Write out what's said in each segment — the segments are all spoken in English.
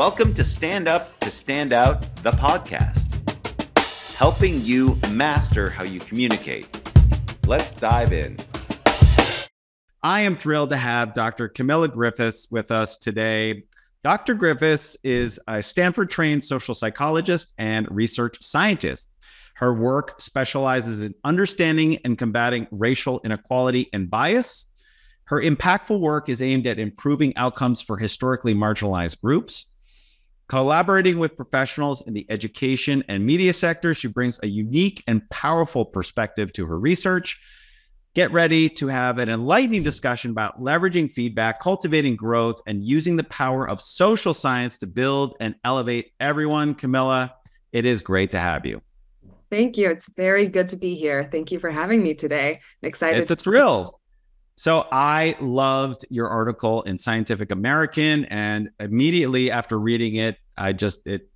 Welcome to Stand Up to Stand Out, the podcast, helping you master how you communicate. Let's dive in. I am thrilled to have Dr. Camilla Griffiths with us today. Dr. Griffiths is a Stanford-trained social psychologist and research scientist. Her work specializes in understanding and combating racial inequality and bias. Her impactful work is aimed at improving outcomes for historically marginalized groups. Collaborating with professionals in the education and media sector, she brings a unique and powerful perspective to her research. Get ready to have an enlightening discussion about leveraging feedback, cultivating growth, and using the power of social science to build and elevate everyone. Camilla, it is great to have you. Thank you. It's very good to be here. Thank you for having me today. I'm excited. It's a thrill. So I loved your article in Scientific American, and immediately after reading it, I just, it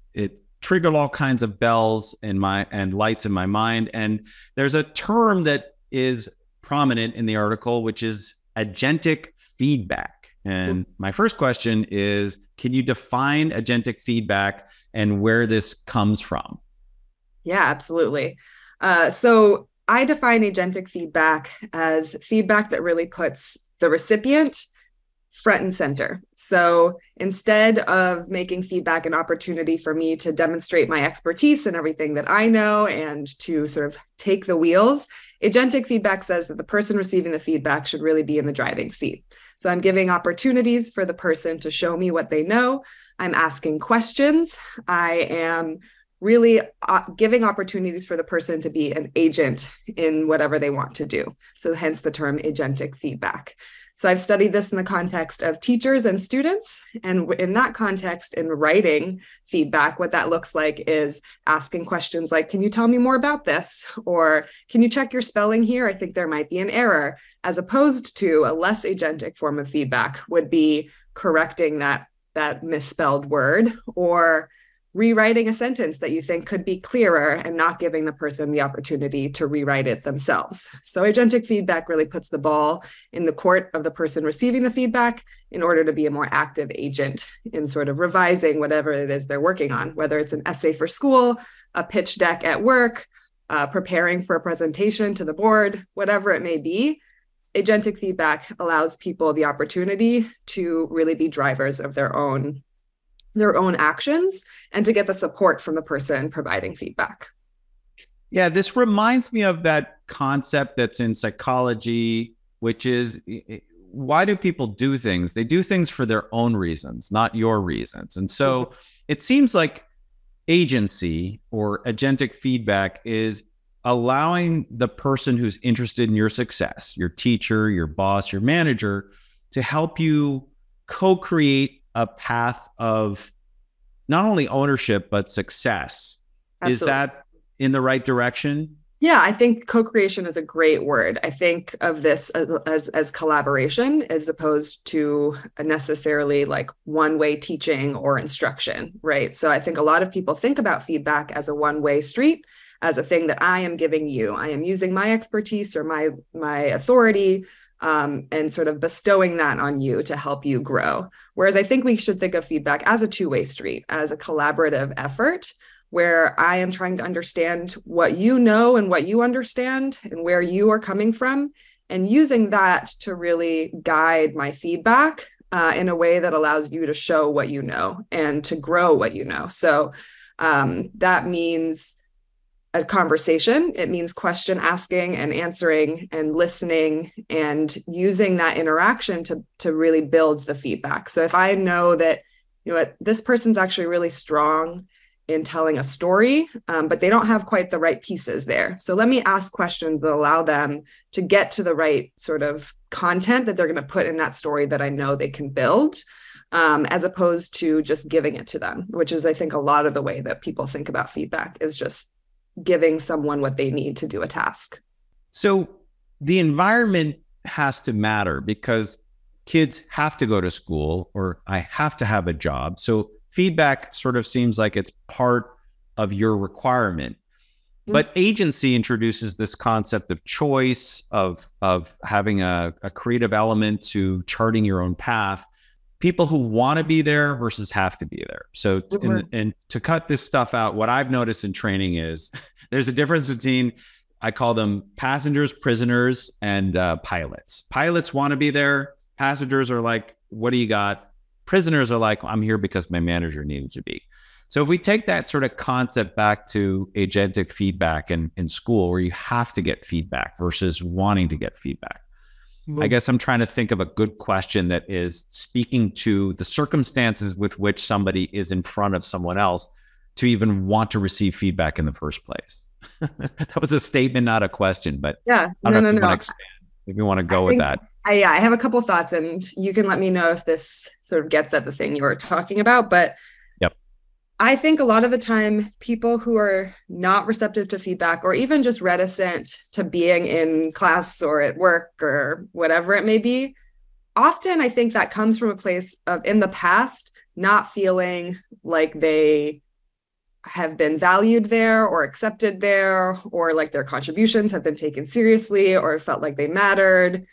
triggered all kinds of bells in my, and lights in my mind. And there's a term that is prominent in the article, which is agentic feedback. And my first question is, can you define agentic feedback and where this comes from? Yeah, absolutely. So I define agentic feedback as feedback that really puts the recipient front and center. So instead of making feedback an opportunity for me to demonstrate my expertise and everything that I know and to sort of take the wheels, agentic feedback says that the person receiving the feedback should really be in the driving seat. So I'm giving opportunities for the person to show me what they know. I'm asking questions. I am really giving opportunities for the person to be an agent in whatever they want to do. So hence the term agentic feedback. So I've studied this in the context of teachers and students. And in that context, in writing feedback, what that looks like is asking questions like, can you tell me more about this? Or can you check your spelling here? I think there might be an error. As opposed to a less agentic form of feedback would be correcting that misspelled word or rewriting a sentence that you think could be clearer and not giving the person the opportunity to rewrite it themselves. So agentic feedback really puts the ball in the court of the person receiving the feedback in order to be a more active agent in sort of revising whatever it is they're working on, whether it's an essay for school, a pitch deck at work, preparing for a presentation to the board, whatever it may be. Agentic feedback allows people the opportunity to really be drivers of their own actions and to get the support from the person providing feedback. Yeah, this reminds me of that concept that's in psychology, which is, why do people do things? They do things for their own reasons, not your reasons. And so it seems like agency or agentic feedback is allowing the person who's interested in your success, your teacher, your boss, your manager, to help you co-create a path of not only ownership, but success. Absolutely. Is that in the right direction? Yeah, I think co-creation is a great word. I think of this as collaboration as opposed to necessarily like one-way teaching or instruction, right? So I think a lot of people think about feedback as a one-way street, as a thing that I am giving you. I am using my expertise or my authority and sort of bestowing that on you to help you grow. Whereas I think we should think of feedback as a two-way street, as a collaborative effort where I am trying to understand what you know and what you understand and where you are coming from and using that to really guide my feedback in a way that allows you to show what you know and to grow what you know. So that means a conversation. It means question asking and answering and listening and using that interaction to really build the feedback. So if I know that, you know what, this person's actually really strong in telling a story, but they don't have quite the right pieces there. So let me ask questions that allow them to get to the right sort of content that they're going to put in that story that I know they can build, as opposed to just giving it to them, which is, I think, a lot of the way that people think about feedback is just giving someone what they need to do a task. So the environment has to matter because kids have to go to school or I have to have a job. So feedback sort of seems like it's part of your requirement. But agency introduces this concept of choice, of having a creative element to charting your own path. people who want to be there versus have to be there. So and to cut this stuff out, what I've noticed in training is there's a difference between, I call them passengers, prisoners, and pilots. Pilots want to be there. Passengers are like, what do you got? Prisoners are like, I'm here because my manager needed to be. So if we take that sort of concept back to agentic feedback in school, where you have to get feedback versus wanting to get feedback. I guess I'm trying to think of a good question that is speaking to the circumstances with which somebody is in front of someone else to even want to receive feedback in the first place. That was a statement, not a question, but yeah, I don't know if you want to expand. If you want to go with that. I have a couple thoughts, and you can let me know if this sort of gets at the thing you were talking about, but yep. I think a lot of the time people who are not receptive to feedback, or even just reticent to being in class or at work or whatever it may be, often I think that comes from a place of, in the past, not feeling like they have been valued there or accepted there, or like their contributions have been taken seriously or felt like they mattered.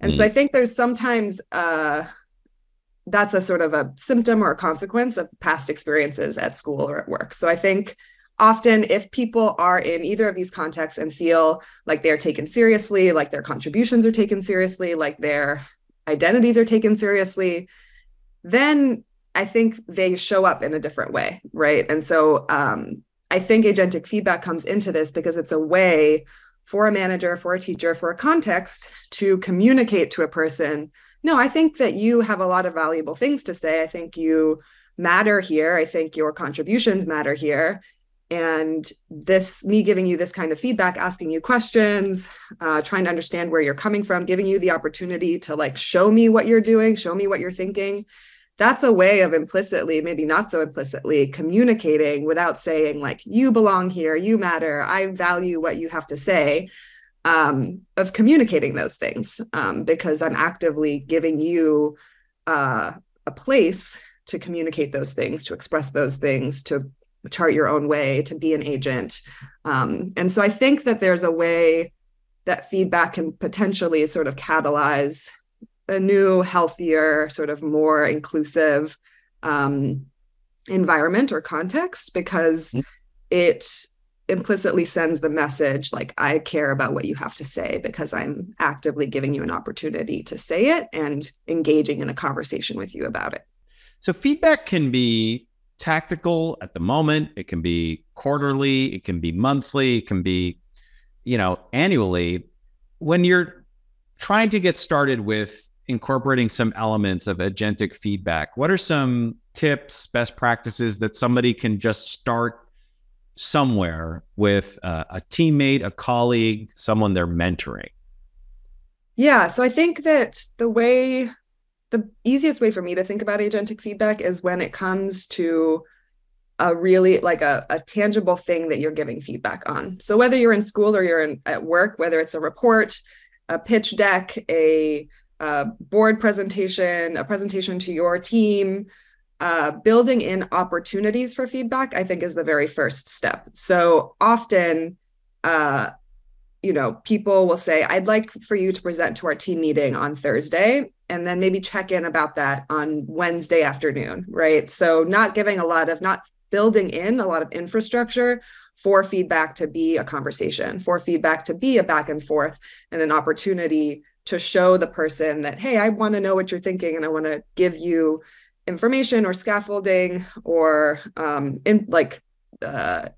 And so I think there's sometimes that's a sort of a symptom or a consequence of past experiences at school or at work. So I think often if people are in either of these contexts and feel like they're taken seriously, like their contributions are taken seriously, like their identities are taken seriously, then I think they show up in a different way, right? And so I think agentic feedback comes into this because it's a way for a manager, for a teacher, for a context to communicate to a person, no, I think that you have a lot of valuable things to say. I think you matter here. I think your contributions matter here. And this, me giving you this kind of feedback, asking you questions, trying to understand where you're coming from, giving you the opportunity to like, show me what you're doing, show me what you're thinking. That's a way of implicitly, maybe not so implicitly, communicating without saying like, you belong here, you matter, I value what you have to say. Of communicating those things, because I'm actively giving you a place to communicate those things, to express those things, to chart your own way, to be an agent. And so I think that there's a way that feedback can potentially sort of catalyze a new, healthier, sort of more inclusive environment or context, because it implicitly sends the message like, I care about what you have to say because I'm actively giving you an opportunity to say it and engaging in a conversation with you about it. So feedback can be tactical at the moment. It can be quarterly. It can be monthly. It can be, you know, annually. When you're trying to get started with incorporating some elements of agentic feedback, what are some tips, best practices that somebody can just start somewhere with a teammate, a colleague, someone they're mentoring? Yeah, so I think that the easiest way for me to think about agentic feedback is when it comes to a really like a tangible thing that you're giving feedback on. So whether you're in school or you're at work, whether it's a report, a pitch deck, a board presentation, a presentation to your team, building in opportunities for feedback, I think, is the very first step. So often, you know, people will say, I'd like for you to present to our team meeting on Thursday, and then maybe check in about that on Wednesday afternoon, right? So not building in a lot of infrastructure for feedback to be a conversation, for feedback to be a back and forth and an opportunity to show the person that, hey, I want to know what you're thinking and I want to give you information or scaffolding or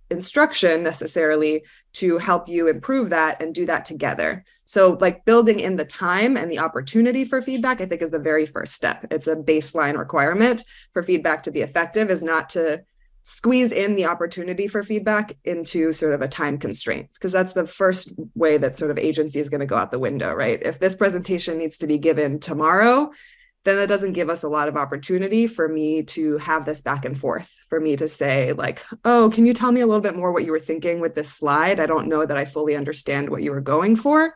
instruction necessarily to help you improve that and do that together. So like building in the time and the opportunity for feedback, I think, is the very first step. It's a baseline requirement for feedback to be effective, is not to squeeze in the opportunity for feedback into sort of a time constraint, because that's the first way that sort of agency is going to go out the window, right? If this presentation needs to be given tomorrow, then that doesn't give us a lot of opportunity for me to have this back and forth, for me to say like, oh, can you tell me a little bit more what you were thinking with this slide? I don't know that I fully understand what you were going for,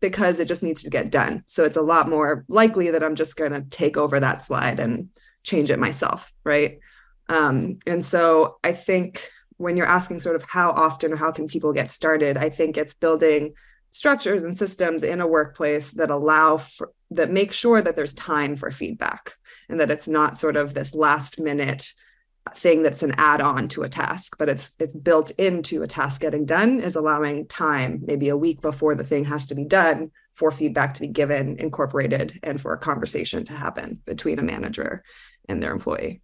because it just needs to get done. So it's a lot more likely that I'm just going to take over that slide and change it myself, right? And so I think when you're asking sort of how often or how can people get started, I think it's building structures and systems in a workplace that allow for, that make sure that there's time for feedback and that it's not sort of this last minute thing that's an add-on to a task, but it's built into a task getting done, is allowing time, maybe a week before the thing has to be done, for feedback to be given, incorporated, and for a conversation to happen between a manager and their employee.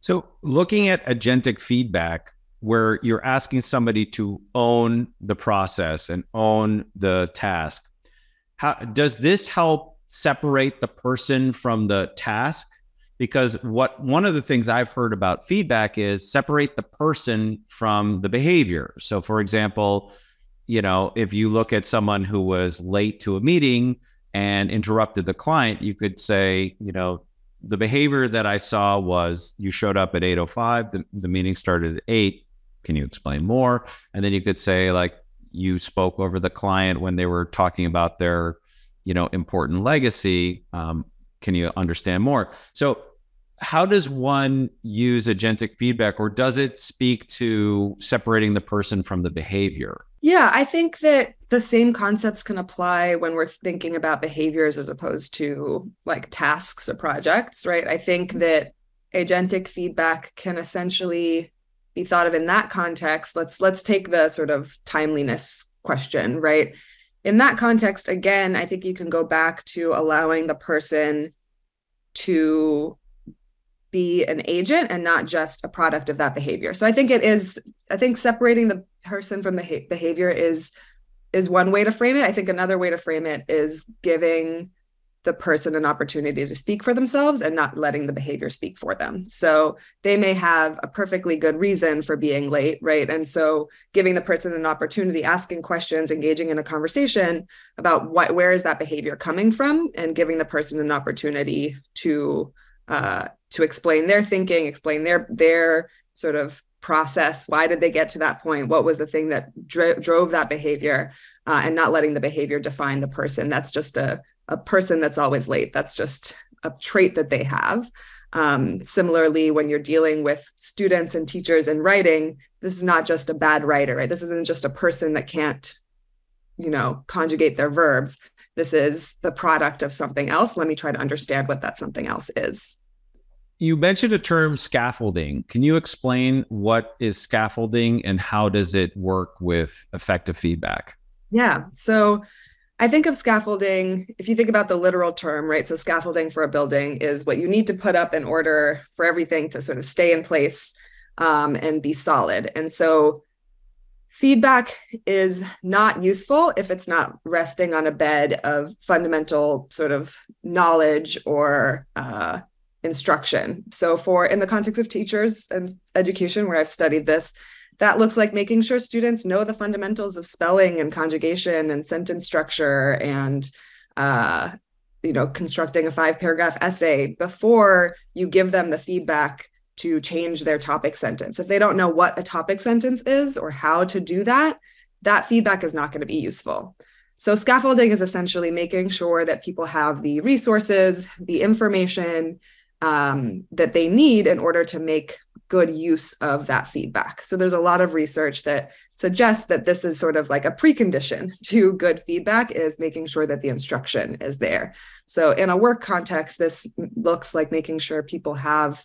So looking at agentic feedback, where you're asking somebody to own the process and own the task, how does this help separate the person from the task? Because one of the things I've heard about feedback is separate the person from the behavior. So for example, you know, if you look at someone who was late to a meeting and interrupted the client, you could say, you know, the behavior that I saw was you showed up at 8:05, the meeting started at 8. Can you explain more? And then you could say, like, you spoke over the client when they were talking about their, you know, important legacy. Can you understand more? So how does one use agentic feedback, or does it speak to separating the person from the behavior? Yeah, I think that the same concepts can apply when we're thinking about behaviors as opposed to like tasks or projects, right? I think that agentic feedback can essentially be thought of in that context. Let's take the sort of timeliness question, right? In that context, again, I think you can go back to allowing the person to be an agent and not just a product of that behavior. So I think I think separating the person from the behavior is one way to frame it. I think another way to frame it is giving the person an opportunity to speak for themselves and not letting the behavior speak for them. So they may have a perfectly good reason for being late, right? And so giving the person an opportunity, asking questions, engaging in a conversation about where is that behavior coming from, and giving the person an opportunity to explain their thinking, explain their sort of process. Why did they get to that point? What was the thing that drove that behavior? And not letting the behavior define the person. That's just a person that's always late. That's just a trait that they have. Similarly, when you're dealing with students and teachers in writing, this is not just a bad writer, right? This isn't just a person that can't, you know, conjugate their verbs. This is the product of something else. Let me try to understand what that something else is. You mentioned a term, scaffolding. Can you explain what is scaffolding and how does it work with effective feedback? Yeah. So I think of scaffolding, if you think about the literal term, right? So scaffolding for a building is what you need to put up in order for everything to sort of stay in place and be solid. And so feedback is not useful if it's not resting on a bed of fundamental sort of knowledge or instruction. So in the context of teachers and education, where I've studied this, that looks like making sure students know the fundamentals of spelling and conjugation and sentence structure and, you know, constructing a 5-paragraph essay before you give them the feedback to change their topic sentence. If they don't know what a topic sentence is or how to do that, that feedback is not going to be useful. So scaffolding is essentially making sure that people have the resources, the information that they need in order to make good use of that feedback. So there's a lot of research that suggests that this is sort of like a precondition to good feedback, is making sure that the instruction is there. So in a work context, this looks like making sure people have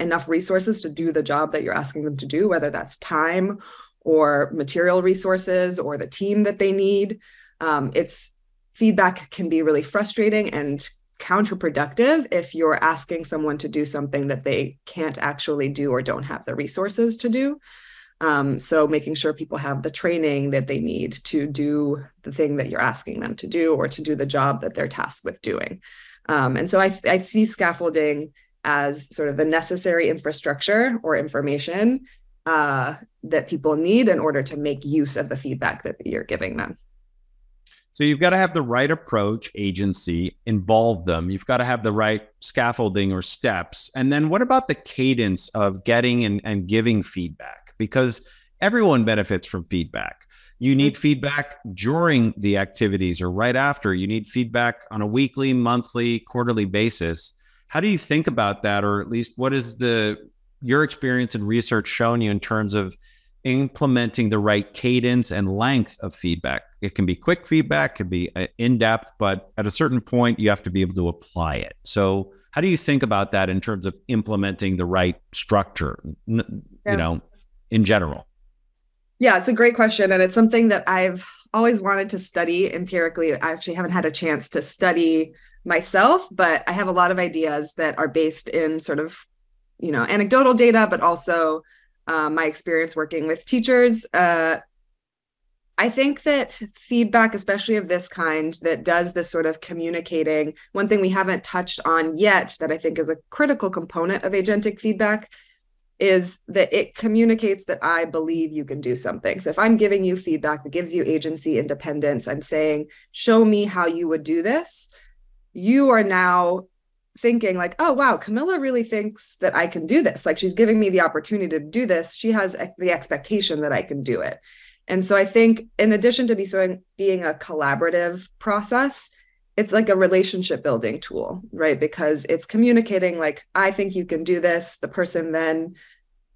enough resources to do the job that you're asking them to do, whether that's time or material resources or the team that they need. Feedback can be really frustrating and counterproductive if you're asking someone to do something that they can't actually do or don't have the resources to do. So making sure people have the training that they need to do the thing that you're asking them to do, or to do the job that they're tasked with doing. And so I see scaffolding as sort of the necessary infrastructure or information that people need in order to make use of the feedback that you're giving them. So you've got to have the right approach, agency, involve them. You've got to have the right scaffolding or steps. And then what about the cadence of getting and giving feedback? Because everyone benefits from feedback. You need feedback during the activities or right after. You need feedback on a weekly, monthly, quarterly basis. How do you think about that? Or at least what is the your experience and research shown you in terms of implementing the right cadence and length of feedback? It can be quick feedback, can be in-depth, but at a certain point, you have to be able to apply it. So how do you think about that in terms of implementing the right structure, you know, in general? Yeah, it's a great question. And it's something that I've always wanted to study empirically. I actually haven't had a chance to study myself, but I have a lot of ideas that are based in sort of, you know, anecdotal data, but also my experience working with teachers. I think that feedback, especially of this kind, that does this sort of communicating, one thing we haven't touched on yet that I think is a critical component of agentic feedback is that it communicates that I believe you can do something. So if I'm giving you feedback that gives you agency, independence, I'm saying, show me how you would do this. You are now thinking like, oh, wow, Camilla really thinks that I can do this. Like, she's giving me the opportunity to do this. She has the expectation that I can do it. And so I think in addition to being a collaborative process, it's like a relationship building tool, right? Because it's communicating like, I think you can do this. The person then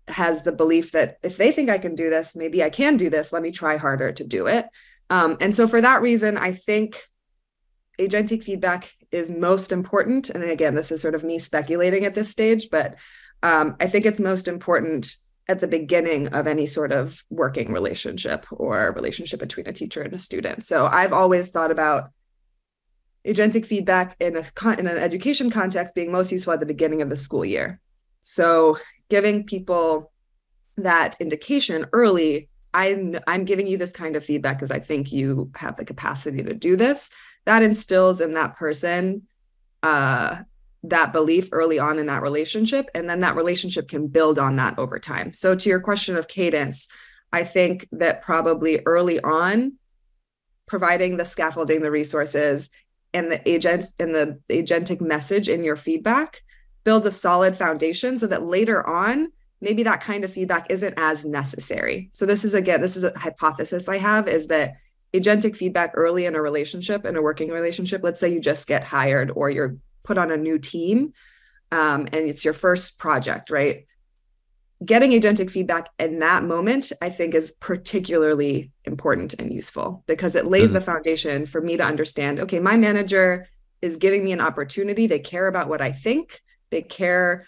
has the belief that if they think I can do this, maybe I can do this. Let me try harder to do it. And so for that reason, I think agentic feedback is most important. And then again, this is sort of me speculating at this stage, but I think it's most important at the beginning of any sort of working relationship or relationship between a teacher and a student. So I've always thought about agentic feedback in an education context being most useful at the beginning of the school year. So giving people that indication early, I'm giving you this kind of feedback because I think you have the capacity to do this. That instills in that person that belief early on in that relationship. And then that relationship can build on that over time. So to your question of cadence, I think that probably early on, providing the scaffolding, the resources, and the agents and the agentic message in your feedback builds a solid foundation so that later on, maybe that kind of feedback isn't as necessary. So this is a hypothesis I have, is that agentic feedback early in a relationship, in a working relationship, let's say you just get hired or you're put on a new team, and it's your first project, right? Getting agentic feedback in that moment, I think, is particularly important and useful because it lays the foundation for me to understand, okay, my manager is giving me an opportunity. They care about what I think. They care,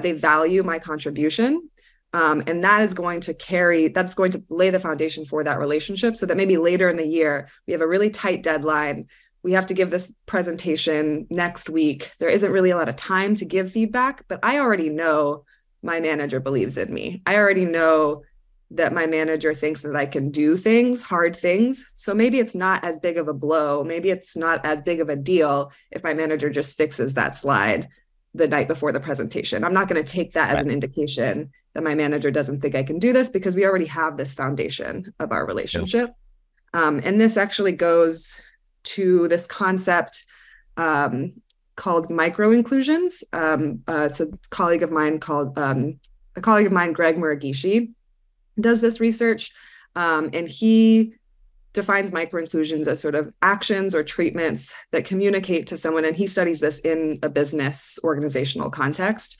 they value my contribution. And that is going to that's going to lay the foundation for that relationship so that maybe later in the year, we have a really tight deadline. We have to give this presentation next week. There isn't really a lot of time to give feedback, but I already know my manager believes in me. I already know that my manager thinks that I can do things, hard things. So maybe it's not as big of a blow. Maybe it's not as big of a deal if my manager just fixes that slide the night before the presentation. I'm not going to take that as an indication that my manager doesn't think I can do this because we already have this foundation of our relationship. Yeah. And this actually goes to this concept called microinclusions. It's a colleague of mine, Greg Murugishi, does this research, and he defines microinclusions as sort of actions or treatments that communicate to someone, and he studies this in a business organizational context,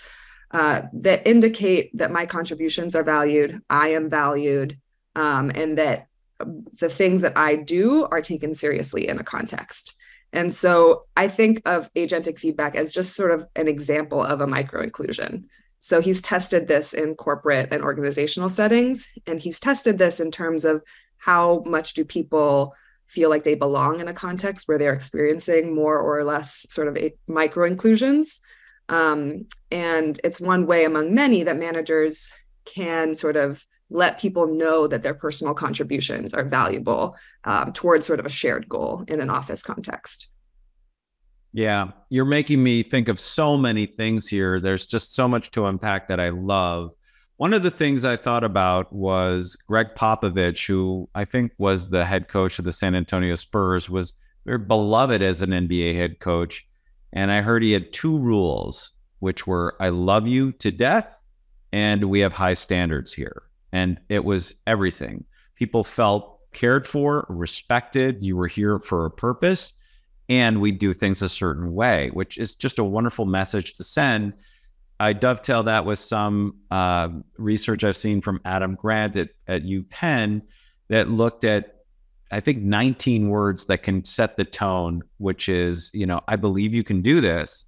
that indicate that my contributions are valued, I am valued, and that the things that I do are taken seriously in a context. And so I think of agentic feedback as just sort of an example of a micro-inclusion. So he's tested this in corporate and organizational settings, and he's tested this in terms of how much do people feel like they belong in a context where they're experiencing more or less sort of micro-inclusions. And it's one way among many that managers can sort of let people know that their personal contributions are valuable towards sort of a shared goal in an office context. Yeah, you're making me think of so many things here. There's just so much to unpack that I love. One of the things I thought about was Greg Popovich, who I think was the head coach of the San Antonio Spurs, was very beloved as an NBA head coach. And I heard he had two rules, which were, I love you to death, and we have high standards here. And it was everything. People felt cared for, respected. You were here for a purpose, and we do things a certain way, which is just a wonderful message to send. I dovetail that with some research I've seen from Adam Grant at UPenn that looked at, I think, 19 words that can set the tone, which is, you know, I believe you can do this.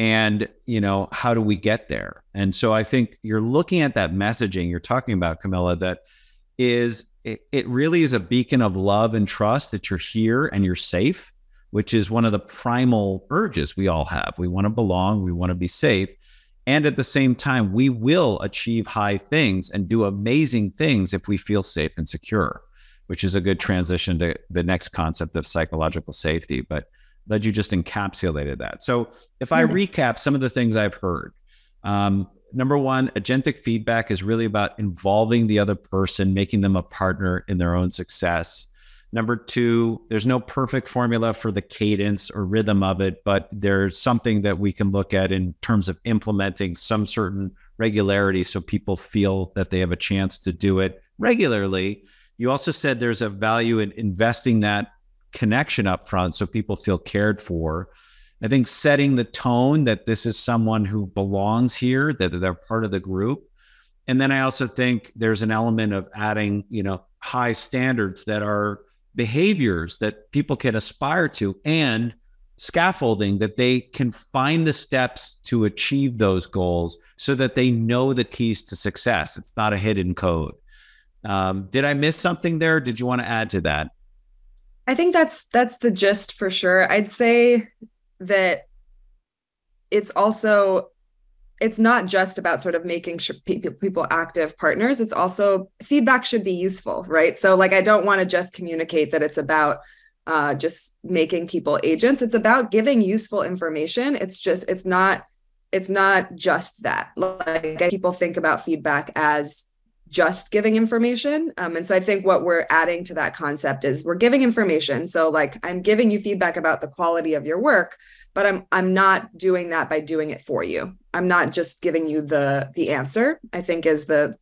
And, you know, how do we get there? And so I think you're looking at that messaging you're talking about, Camilla, that is, it really is a beacon of love and trust that you're here and you're safe, which is one of the primal urges we all have. We want to belong, we want to be safe. And at the same time, we will achieve high things and do amazing things if we feel safe and secure, which is a good transition to the next concept of psychological safety, but that you just encapsulated that. So if I recap some of the things I've heard, number one, agentic feedback is really about involving the other person, making them a partner in their own success. Number two, there's no perfect formula for the cadence or rhythm of it, but there's something that we can look at in terms of implementing some certain regularity so people feel that they have a chance to do it regularly. You also said there's a value in investing that connection up front so people feel cared for. I think setting the tone that this is someone who belongs here, that they're part of the group. And then I also think there's an element of adding, you know, high standards that are behaviors that people can aspire to, and scaffolding that they can find the steps to achieve those goals so that they know the keys to success. It's not a hidden code. Did I miss something there? Did you want to add to that? I think that's the gist for sure. I'd say that it's also, it's not just about sort of making sure people active partners. It's also feedback should be useful, right? So like, I don't want to just communicate that it's about just making people agents. It's about giving useful information. It's just, it's not just that. Like, people think about feedback as just giving information. And so I think what we're adding to that concept is we're giving information. So like, I'm giving you feedback about the quality of your work, but I'm not doing that by doing it for you. I'm not just giving you the answer, I think, is the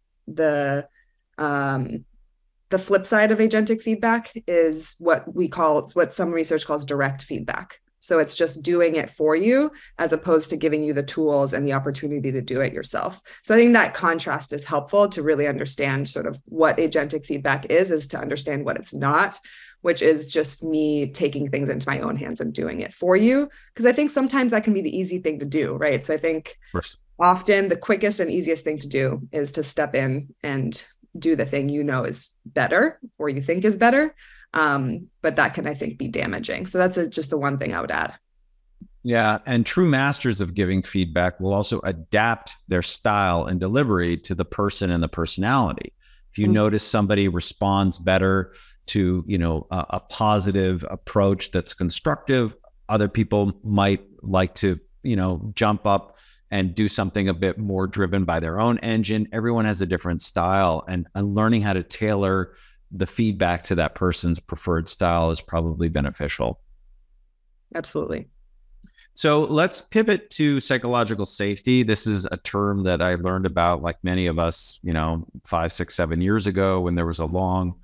flip side of agentic feedback, is what some research calls direct feedback. So it's just doing it for you as opposed to giving you the tools and the opportunity to do it yourself. So I think that contrast is helpful to really understand sort of what agentic feedback is to understand what it's not, which is just me taking things into my own hands and doing it for you. Because I think sometimes that can be the easy thing to do, right? So I think often the quickest and easiest thing to do is to step in and do the thing you know is better or you think is better. But that can, I think, be damaging. So that's just the one thing I would add. Yeah. And true masters of giving feedback will also adapt their style and delivery to the person and the personality. If you notice somebody responds better to, you know, a positive approach that's constructive, other people might like to, you know, jump up and do something a bit more driven by their own engine. Everyone has a different style, and learning how to tailor the feedback to that person's preferred style is probably beneficial. Absolutely. So let's pivot to psychological safety. This is a term that I learned about, like many of us, you know, 5, 6, 7 years ago, when there was a long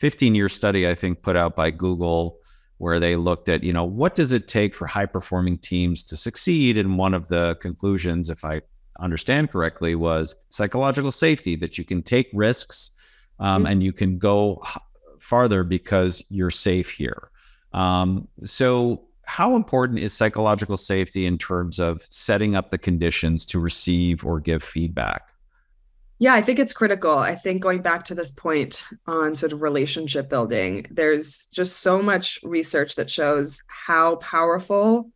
15-year study, I think, put out by Google, where they looked at, you know, what does it take for high-performing teams to succeed? And one of the conclusions, if I understand correctly, was psychological safety, that you can take risks and you can go farther because you're safe here. So how important is psychological safety in terms of setting up the conditions to receive or give feedback? Yeah, I think it's critical. I think going back to this point on sort of relationship building, there's just so much research that shows how powerful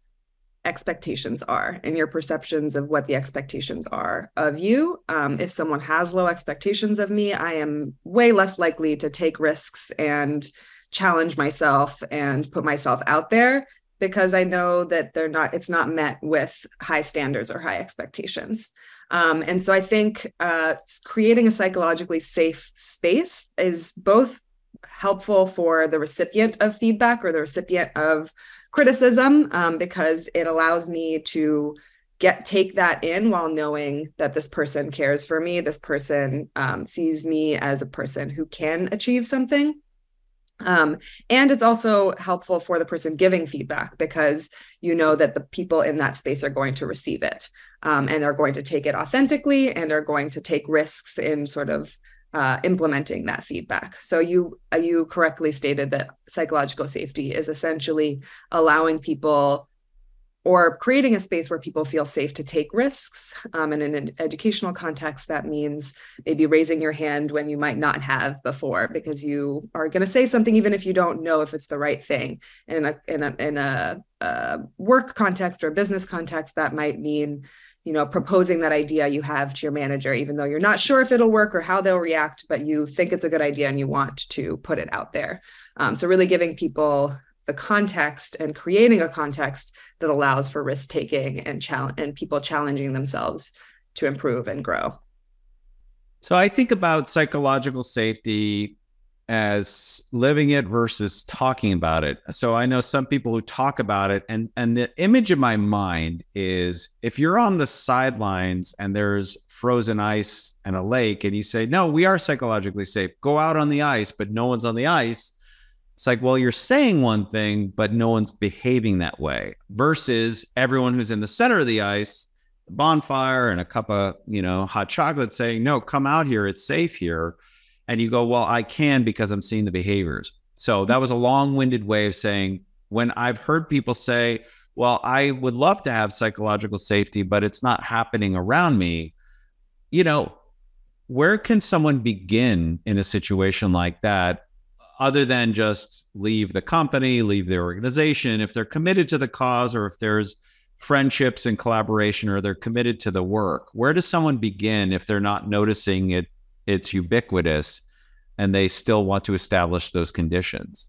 expectations are and your perceptions of what the expectations are of you. If someone has low expectations of me, I am way less likely to take risks and challenge myself and put myself out there, because I know that it's not met with high standards or high expectations. And so I think creating a psychologically safe space is both helpful for the recipient of feedback or the recipient of criticism, because it allows me to take that in while knowing that this person cares for me, this person sees me as a person who can achieve something. And it's also helpful for the person giving feedback because you know that the people in that space are going to receive it, and they're going to take it authentically and are going to take risks in sort of implementing that feedback. So you correctly stated that psychological safety is essentially allowing people or creating a space where people feel safe to take risks. And in an educational context, that means maybe raising your hand when you might not have before, because you are going to say something even if you don't know if it's the right thing. In a work context or a business context, that might mean, you know, proposing that idea you have to your manager, even though you're not sure if it'll work or how they'll react, but you think it's a good idea and you want to put it out there. So really giving people the context and creating a context that allows for risk taking and people challenging themselves to improve and grow. So I think about psychological safety as living it versus talking about it. So I know some people who talk about it, and the image in my mind is if you're on the sidelines and there's frozen ice and a lake and you say, no, we are psychologically safe, go out on the ice, but no one's on the ice. It's like, well, you're saying one thing, but no one's behaving that way versus everyone who's in the center of the ice, the bonfire and a cup of, you know, hot chocolate saying, no, come out here. It's safe here. And you go, well, I can because I'm seeing the behaviors. So that was a long-winded way of saying when I've heard people say, well, I would love to have psychological safety, but it's not happening around me. You know, where can someone begin in a situation like that? Other than just leave the company, leave their organization, if they're committed to the cause or if there's friendships and collaboration or they're committed to the work, where does someone begin if they're not noticing it's ubiquitous and they still want to establish those conditions?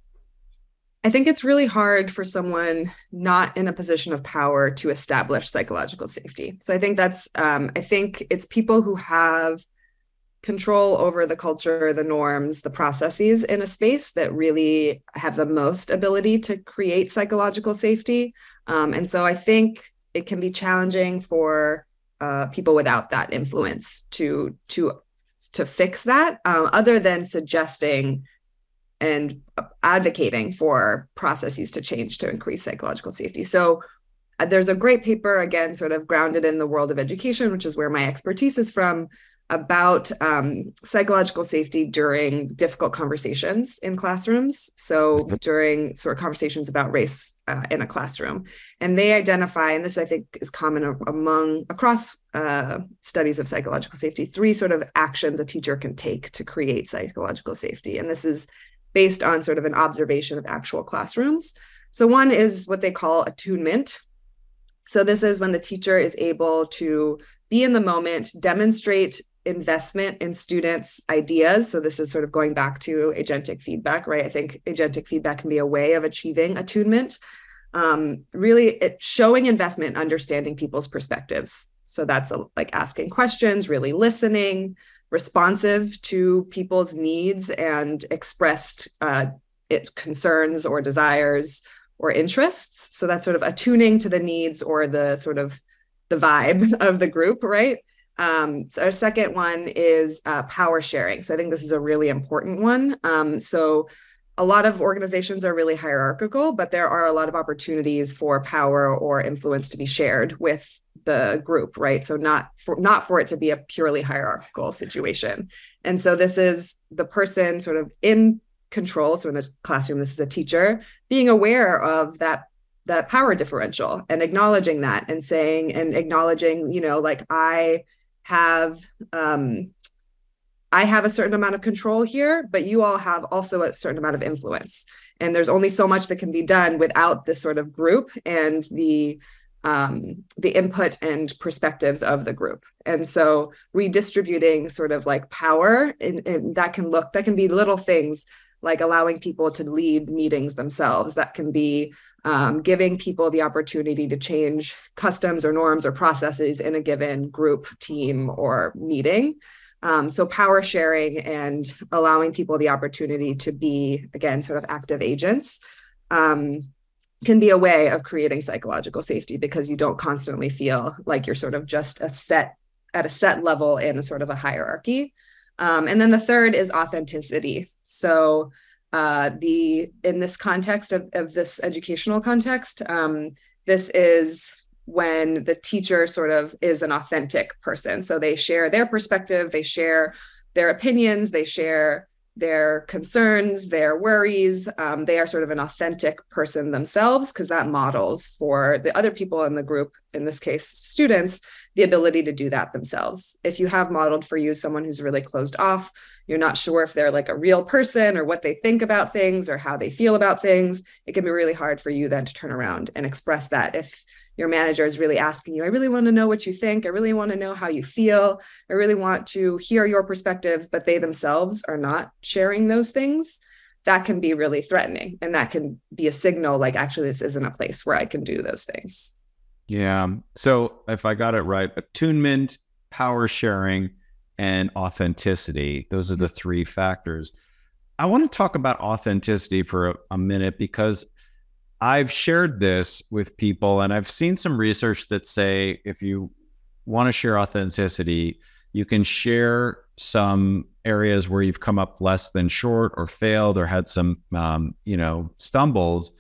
I think it's really hard for someone not in a position of power to establish psychological safety. So I think that's, I think it's people who have control over the culture, the norms, the processes in a space that really have the most ability to create psychological safety. And so I think it can be challenging for people without that influence to fix that, other than suggesting and advocating for processes to change to increase psychological safety. So there's a great paper, again, sort of grounded in the world of education, which is where my expertise is from, about psychological safety during difficult conversations in classrooms. So during sort of conversations about race in a classroom. And they identify, and this I think is common across studies of psychological safety, three sort of actions a teacher can take to create psychological safety. And this is based on sort of an observation of actual classrooms. So one is what they call attunement. So this is when the teacher is able to be in the moment, demonstrate investment in students' ideas. So this is sort of going back to agentic feedback, right? I think agentic feedback can be a way of achieving attunement. Really showing investment, understanding people's perspectives. So that's like asking questions, really listening, responsive to people's needs and expressed concerns or desires or interests. So that's sort of attuning to the needs or the sort of the vibe of the group, right? So our second one is power sharing. So I think this is a really important one. So a lot of organizations are really hierarchical, but there are a lot of opportunities for power or influence to be shared with the group, right? So not for it to be a purely hierarchical situation. And so this is the person sort of in control. So in a classroom, this is a teacher being aware of that power differential and acknowledging that and saying, and acknowledging, you know, like I have a certain amount of control here, but you all have also a certain amount of influence. And there's only so much that can be done without this sort of group and the input and perspectives of the group. And so redistributing sort of like power, and that can be little things like allowing people to lead meetings themselves. That can be giving people the opportunity to change customs or norms or processes in a given group, team, or meeting. So power sharing and allowing people the opportunity to be, again, sort of active agents can be a way of creating psychological safety because you don't constantly feel like you're sort of just at a set level in a sort of a hierarchy. And then the third is authenticity. So in this context of this educational context, this is when the teacher sort of is an authentic person. So they share their perspective, they share their opinions, they share their concerns, their worries. They are sort of an authentic person themselves, because that models for the other people in the group, in this case, students, the ability to do that themselves. If you have modeled for you someone who's really closed off, you're not sure if they're like a real person or what they think about things or how they feel about things, it can be really hard for you then to turn around and express that. If your manager is really asking you, I really want to know what you think, I really want to know how you feel, I really want to hear your perspectives, but they themselves are not sharing those things, that can be really threatening. And that can be a signal like, actually, this isn't a place where I can do those things. Yeah. So if I got it right, attunement, power sharing, and authenticity, those are the three factors. I want to talk about authenticity for a minute, because I've shared this with people, and I've seen some research that say if you want to share authenticity, you can share some areas where you've come up less than short or failed or had some, stumbles,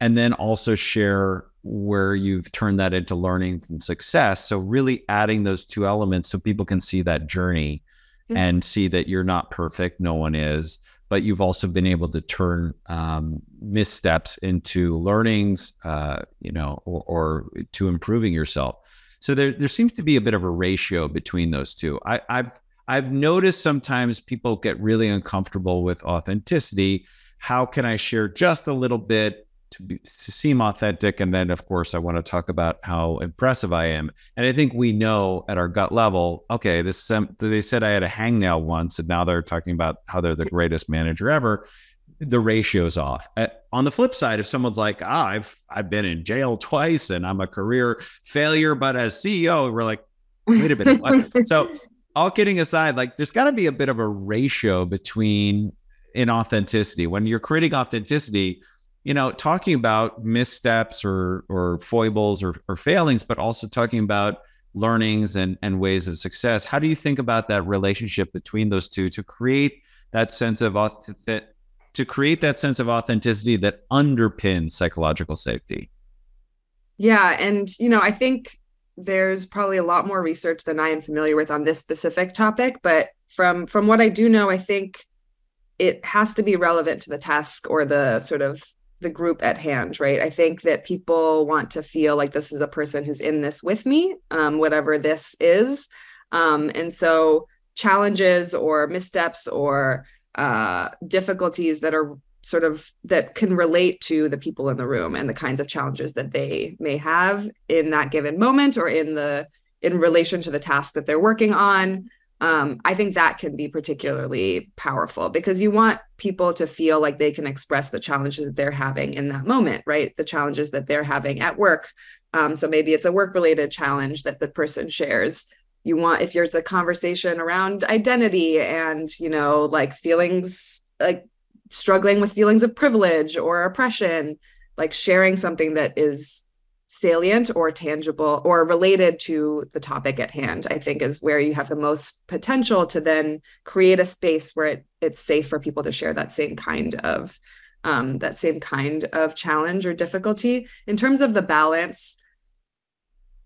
and then also share where you've turned that into learning and success. So really adding those two elements so people can see that journey and see that you're not perfect. No one is. But you've also been able to turn missteps into learnings, or to improving yourself. So there seems to be a bit of a ratio between those two. I've noticed sometimes people get really uncomfortable with authenticity. How can I share just a little bit to seem authentic? And then, of course, I want to talk about how impressive I am. And I think we know at our gut level, okay, this they said I had a hangnail once, and now they're talking about how they're the greatest manager ever. The ratio's off. On the flip side, if someone's like, I've been in jail twice and I'm a career failure, but as CEO, we're like, wait a minute. What? So all kidding aside, like there's got to be a bit of a ratio between inauthenticity. When you're creating authenticity, talking about missteps or foibles or failings, but also talking about learnings and ways of success. How do you think about that relationship between those two to create that sense of authenticity that underpins psychological safety? Yeah. And, I think there's probably a lot more research than I am familiar with on this specific topic, but from what I do know, I think it has to be relevant to the task or the sort of the group at hand, right? I think that people want to feel like this is a person who's in this with me, whatever this is. And so challenges or missteps or difficulties that are sort of that can relate to the people in the room and the kinds of challenges that they may have in that given moment or in relation to the task that they're working on. I think that can be particularly powerful because you want people to feel like they can express the challenges that they're having in that moment, right? The challenges that they're having at work. So maybe it's a work-related challenge that the person shares. You want, if there's a conversation around identity and, feelings, like struggling with feelings of privilege or oppression, like sharing something that is salient or tangible or related to the topic at hand, I think is where you have the most potential to then create a space where it's safe for people to share that same kind of challenge or difficulty. In terms of the balance,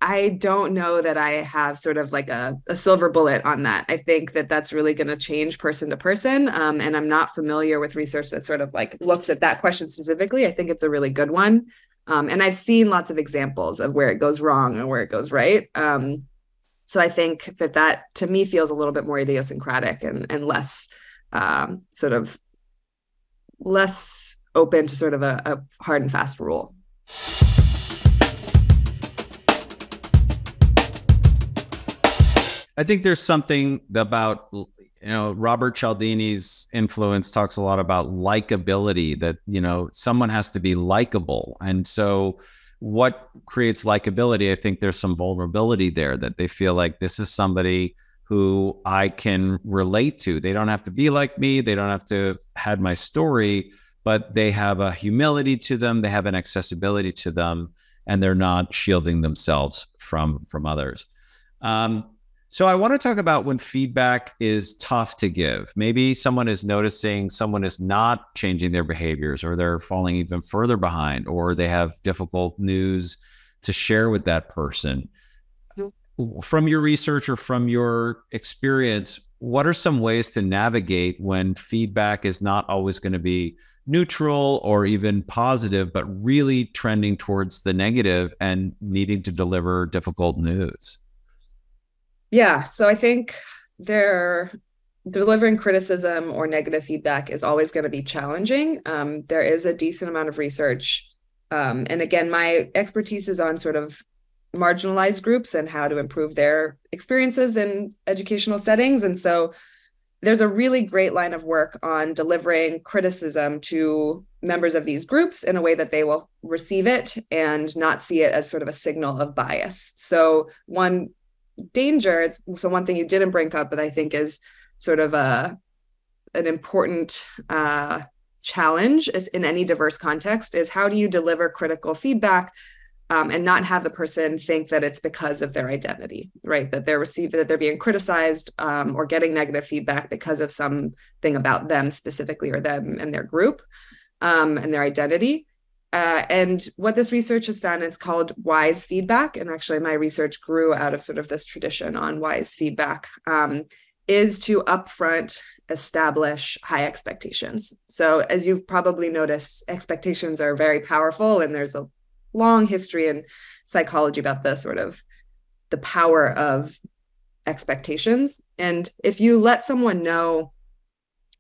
I don't know that I have sort of like a silver bullet on that. I think that that's really going to change person to person. And I'm not familiar with research that sort of like looks at that question specifically. I think it's a really good one. And I've seen lots of examples of where it goes wrong and where it goes right. So I think that to me feels a little bit more idiosyncratic and less sort of less open to sort of a hard and fast rule. I think there's something about, Robert Cialdini's influence talks a lot about likability, that, someone has to be likable. And so what creates likability? I think there's some vulnerability there that they feel like this is somebody who I can relate to. They don't have to be like me. They don't have to have my story, but they have a humility to them. They have an accessibility to them, and they're not shielding themselves from others. So I want to talk about when feedback is tough to give. Maybe someone is noticing someone is not changing their behaviors, or they're falling even further behind, or they have difficult news to share with that person. From your research or from your experience, what are some ways to navigate when feedback is not always going to be neutral or even positive, but really trending towards the negative and needing to deliver difficult news? Yeah, so I think delivering criticism or negative feedback is always going to be challenging. There is a decent amount of research. And again, my expertise is on sort of marginalized groups and how to improve their experiences in educational settings. And so there's a really great line of work on delivering criticism to members of these groups in a way that they will receive it and not see it as sort of a signal of bias. So one thing you didn't bring up, but I think is sort of an important challenge is in any diverse context is how do you deliver critical feedback and not have the person think that it's because of their identity, right? That they're being criticized or getting negative feedback because of something about them specifically or them and their group and their identity. And what this research has found, it's called wise feedback, and actually my research grew out of sort of this tradition on wise feedback, is to upfront establish high expectations. So as you've probably noticed, expectations are very powerful, and there's a long history in psychology about the sort of the power of expectations. And if you let someone know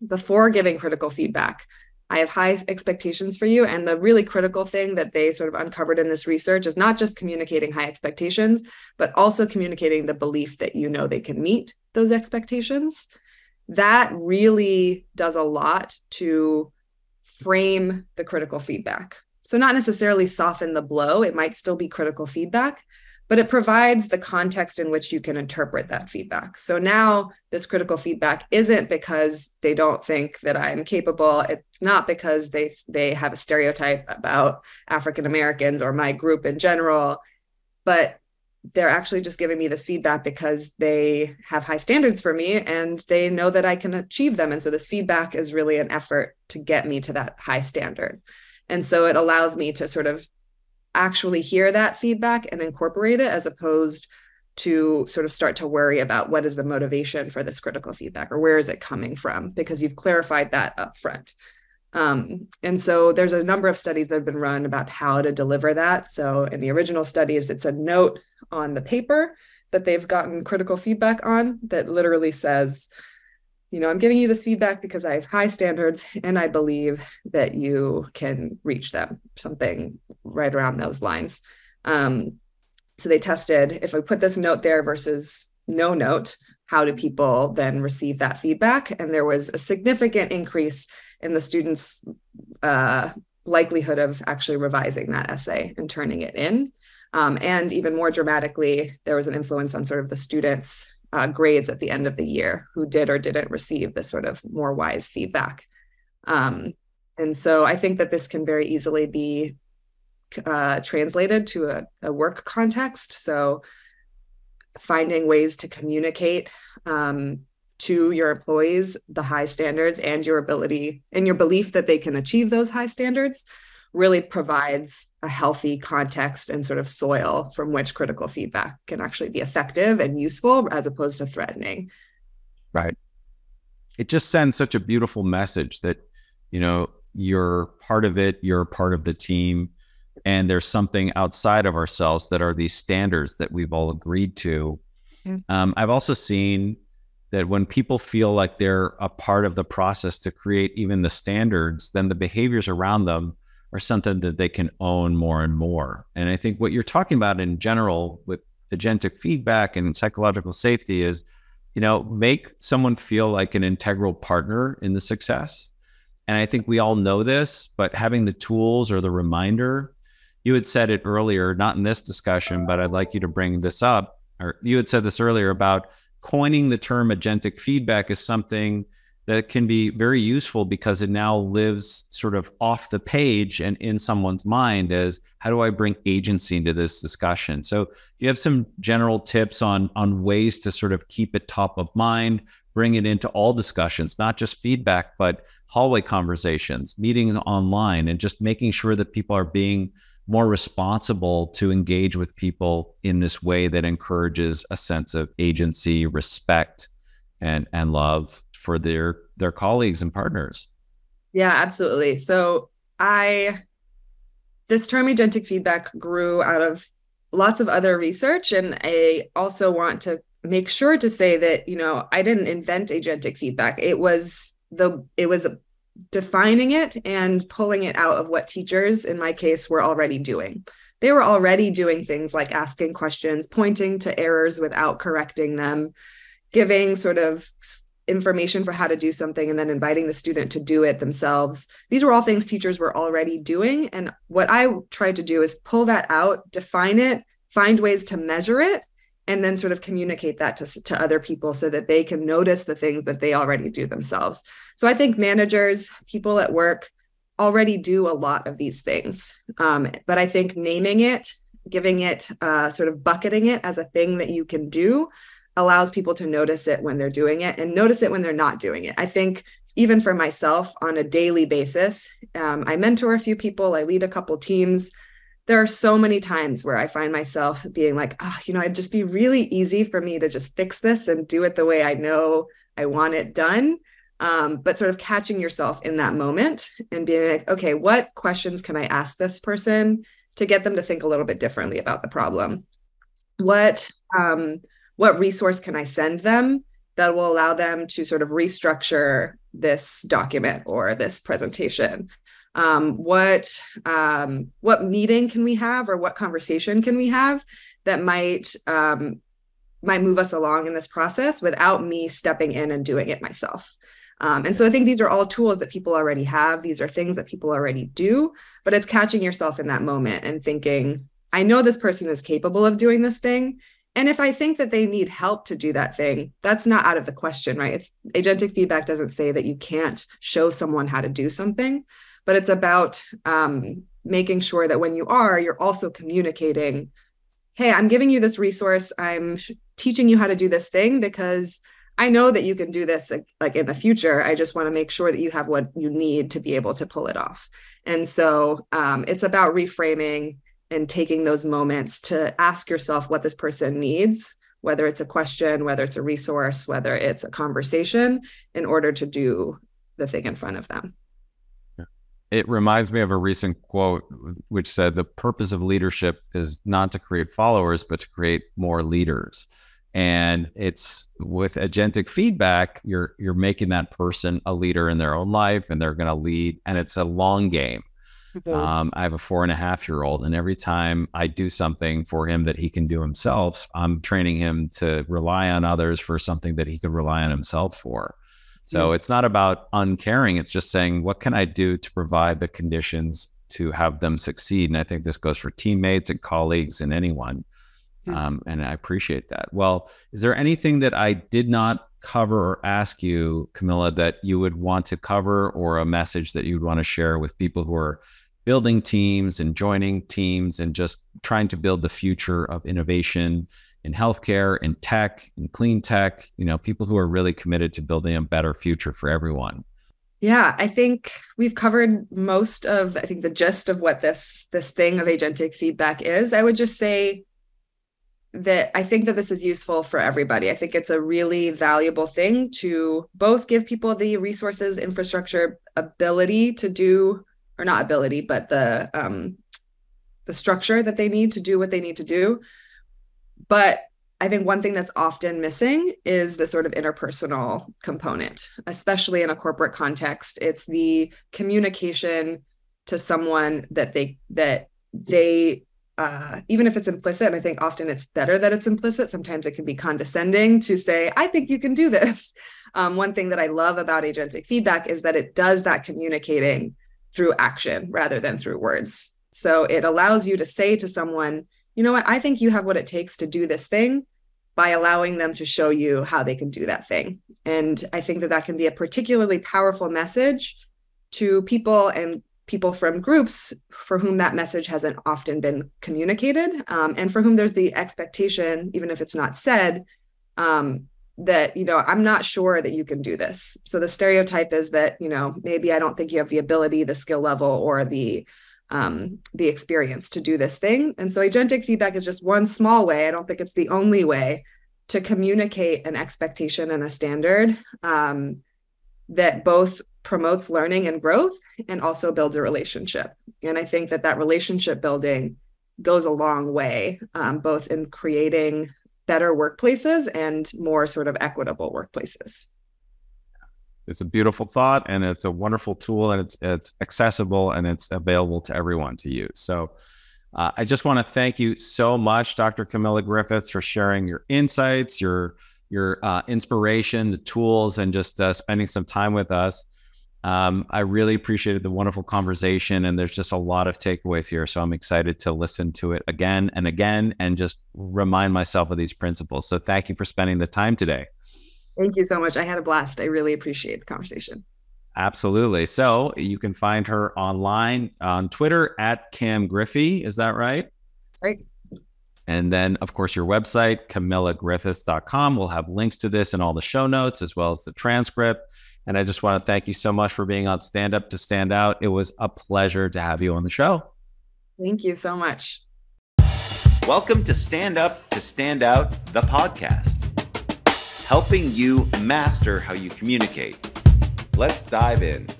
before giving critical feedback, I have high expectations for you. And the really critical thing that they sort of uncovered in this research is not just communicating high expectations, but also communicating the belief that you know they can meet those expectations. That really does a lot to frame the critical feedback. So not necessarily soften the blow, it might still be critical feedback, but it provides the context in which you can interpret that feedback. So now this critical feedback isn't because they don't think that I'm capable. It's not because they have a stereotype about African Americans or my group in general, but they're actually just giving me this feedback because they have high standards for me and they know that I can achieve them. And so this feedback is really an effort to get me to that high standard. And so it allows me to sort of actually hear that feedback and incorporate it, as opposed to sort of start to worry about what is the motivation for this critical feedback or where is it coming from, because you've clarified that up front. And so there's a number of studies that have been run about how to deliver that. So in the original studies, it's a note on the paper that they've gotten critical feedback on that literally says, you know, I'm giving you this feedback because I have high standards and I believe that you can reach them, something right around those lines. So they tested, if I put this note there versus no note, how do people then receive that feedback? And there was a significant increase in the students' likelihood of actually revising that essay and turning it in. And even more dramatically, there was an influence on sort of the students' grades at the end of the year who did or didn't receive this sort of more wise feedback. And so I think that this can very easily be translated to a work context. So finding ways to communicate to your employees the high standards and your ability and your belief that they can achieve those high standards really provides a healthy context and sort of soil from which critical feedback can actually be effective and useful as opposed to threatening. Right. It just sends such a beautiful message that, you know, you're part of it, you're part of the team, and there's something outside of ourselves that are these standards that we've all agreed to. Mm-hmm. I've also seen that when people feel like they're a part of the process to create even the standards, then the behaviors around them or something that they can own more and more. And I think what you're talking about in general with agentic feedback and psychological safety is, you know, make someone feel like an integral partner in the success. And I think we all know this, but having the tools or the reminder, you had said it earlier, not in this discussion, but I'd like you to bring this up, or you had said this earlier about coining the term agentic feedback is something that can be very useful because it now lives sort of off the page and in someone's mind as, how do I bring agency into this discussion? So you have some general tips on ways to sort of keep it top of mind, bring it into all discussions, not just feedback, but hallway conversations, meetings online, and just making sure that people are being more responsible to engage with people in this way that encourages a sense of agency, respect, and love for their colleagues and partners. Yeah, absolutely. So this term agentic feedback grew out of lots of other research. And I also want to make sure to say that, you know, I didn't invent agentic feedback. It was defining it and pulling it out of what teachers, in my case, were already doing. They were already doing things like asking questions, pointing to errors without correcting them, giving sort of information for how to do something, and then inviting the student to do it themselves. These were all things teachers were already doing. And what I tried to do is pull that out, define it, find ways to measure it, and then sort of communicate that to other people so that they can notice the things that they already do themselves. So I think managers, people at work, already do a lot of these things. But I think naming it, giving it, sort of bucketing it as a thing that you can do, allows people to notice it when they're doing it and notice it when they're not doing it. I think even for myself on a daily basis, I mentor a few people, I lead a couple teams. There are so many times where I find myself being like, oh, you know, it'd just be really easy for me to just fix this and do it the way I know I want it done. But sort of catching yourself in that moment and being like, okay, what questions can I ask this person to get them to think a little bit differently about the problem? What resource can I send them that will allow them to sort of restructure this document or this presentation? What meeting can we have, or what conversation can we have that might move us along in this process without me stepping in and doing it myself? And so I think these are all tools that people already have. These are things that people already do, but it's catching yourself in that moment and thinking, I know this person is capable of doing this thing. And if I think that they need help to do that thing, that's not out of the question, right? Agentic feedback doesn't say that you can't show someone how to do something, but it's about making sure that when you are, you're also communicating, hey, I'm giving you this resource. I'm teaching you how to do this thing because I know that you can do this like in the future. I just want to make sure that you have what you need to be able to pull it off. And so it's about reframing and taking those moments to ask yourself what this person needs, whether it's a question, whether it's a resource, whether it's a conversation, in order to do the thing in front of them. It reminds me of a recent quote, which said, the purpose of leadership is not to create followers, but to create more leaders. And it's with agentic feedback, you're making that person a leader in their own life, and they're going to lead. And it's a long game. I have a 4.5-year-old, and every time I do something for him that he can do himself, I'm training him to rely on others for something that he could rely on himself for. So it's not about uncaring. It's just saying, what can I do to provide the conditions to have them succeed? And I think this goes for teammates and colleagues and anyone. And I appreciate that. Well, is there anything that I did not cover or ask you, Camilla, that you would want to cover, or a message that you'd want to share with people who are building teams and joining teams and just trying to build the future of innovation in healthcare, in tech, in clean tech, you know, people who are really committed to building a better future for everyone? Yeah, I think we've covered most of, I think, the gist of what this thing of agentic feedback is. I would just say that I think that this is useful for everybody. I think it's a really valuable thing to both give people the resources, infrastructure, ability to do, or not ability, but the structure that they need to do what they need to do. But I think one thing that's often missing is the sort of interpersonal component, especially in a corporate context. It's the communication to someone that they even if it's implicit, and I think often it's better that it's implicit. Sometimes it can be condescending to say, I think you can do this. One thing that I love about agentic feedback is that it does that communicating through action rather than through words. So it allows you to say to someone, you know what, I think you have what it takes to do this thing. by allowing them to show you how they can do that thing. And I think that that can be a particularly powerful message to people, and people from groups for whom that message hasn't often been communicated, and for whom there's the expectation, even if it's not said, that, you know, I'm not sure that you can do this. So the stereotype is that, you know, maybe I don't think you have the ability, the skill level, or the experience to do this thing. And so agentic feedback is just one small way. I don't think it's the only way to communicate an expectation and a standard that both promotes learning and growth and also builds a relationship. And I think that that relationship building goes a long way, both in creating better workplaces and more sort of equitable workplaces. It's a beautiful thought, and it's a wonderful tool, and it's accessible, and it's available to everyone to use. So I just want to thank you so much, Dr. Camilla Griffiths, for sharing your insights, your inspiration, the tools, and just spending some time with us. I really appreciated the wonderful conversation, and there's just a lot of takeaways here. So I'm excited to listen to it again and again, and just remind myself of these principles. So thank you for spending the time today. Thank you so much. I had a blast. I really appreciate the conversation. Absolutely. So you can find her online on Twitter at Cam Griffey. Is that right? Right. And then, of course, your website, CamillaGriffiths.com. We'll have links to this in all the show notes, as well as the transcript. And I just want to thank you so much for being on Stand Up to Stand Out. It was a pleasure to have you on the show. Thank you so much. Welcome to Stand Up to Stand Out, the podcast, helping you master how you communicate. Let's dive in.